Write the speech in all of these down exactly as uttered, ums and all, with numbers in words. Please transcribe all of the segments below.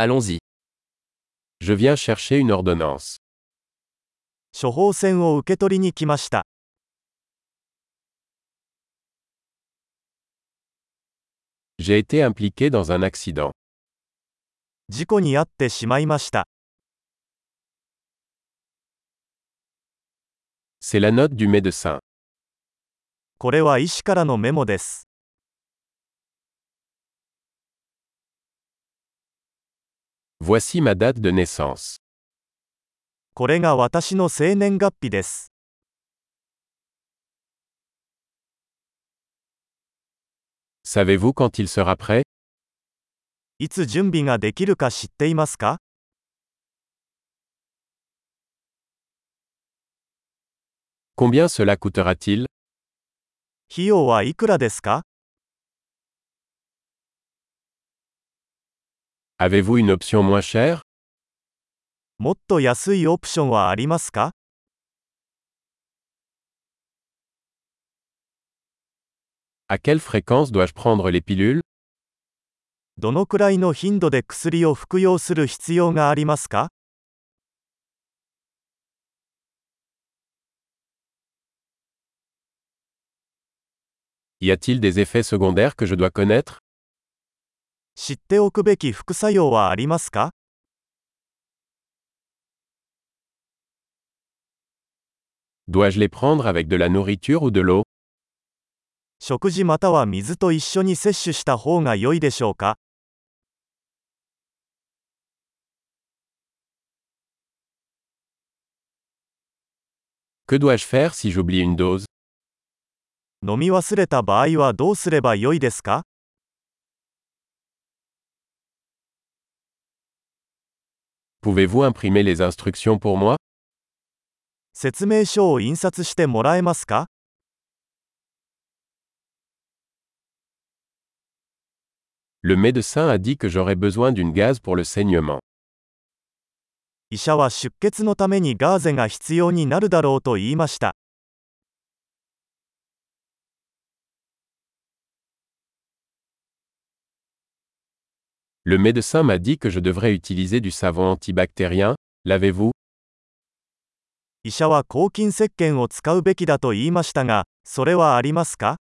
Allons-y. Je viens chercher une ordonnance. 処方箋を受け取りに来ました。J'ai été impliqué dans un accident. 事故に遭ってしまいました。C'est la note du médecin. これは医師からのメモです。Voici ma date de naissance. これが私の生年月日です。Savez-vous quand il sera prêt? いつ準備ができるか知っていますか？Combien cela coûtera-t-il? 費用はいくらですか？Avez-vous une option moins chère? もっと安いオプションはありますか？ À quelle fréquence dois-je prendre les pilules? どのくらいの頻度で薬を服用する必要がありますか？ Y a-t-il des effets secondaires que je dois connaître? 知っておくべき副作用はありますか？Dois-je les prendre avec de la nourriture ou de l'eau? 食事または水と一緒に摂取した方が良いでしょうか？ Que dois-je faire si j'oublie une dose? 飲み忘れた場合はどうすれば良いですか？ Pouvez-vous imprimer les instructions pour moi? 説明書を印刷してもらえますか？ Le médecin a dit que j'aurais besoin d'une gaze pour le saignement. 医者は出血のためにガーゼが必要になるだろうと言いました。Le médecin m'a dit que je devrais utiliser du savon antibactérien. L'avez-vous? 医者は抗菌石鹸を使うべきだと言いましたが、それはありますか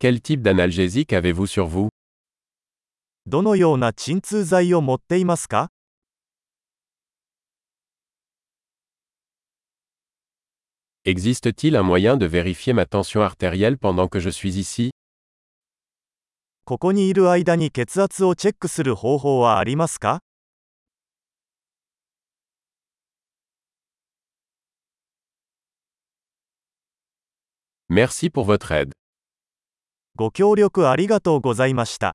？Quel type d'analgésique avez-vous sur vous? どのような鎮痛剤を持っていますか？ Existe-t-il un moyen de vérifier ma tension artérielle pendant que je suis ici? ここにいる間に血圧をチェックする方法はありますか？ Merci pour votre aide. ご協力ありがとうございました。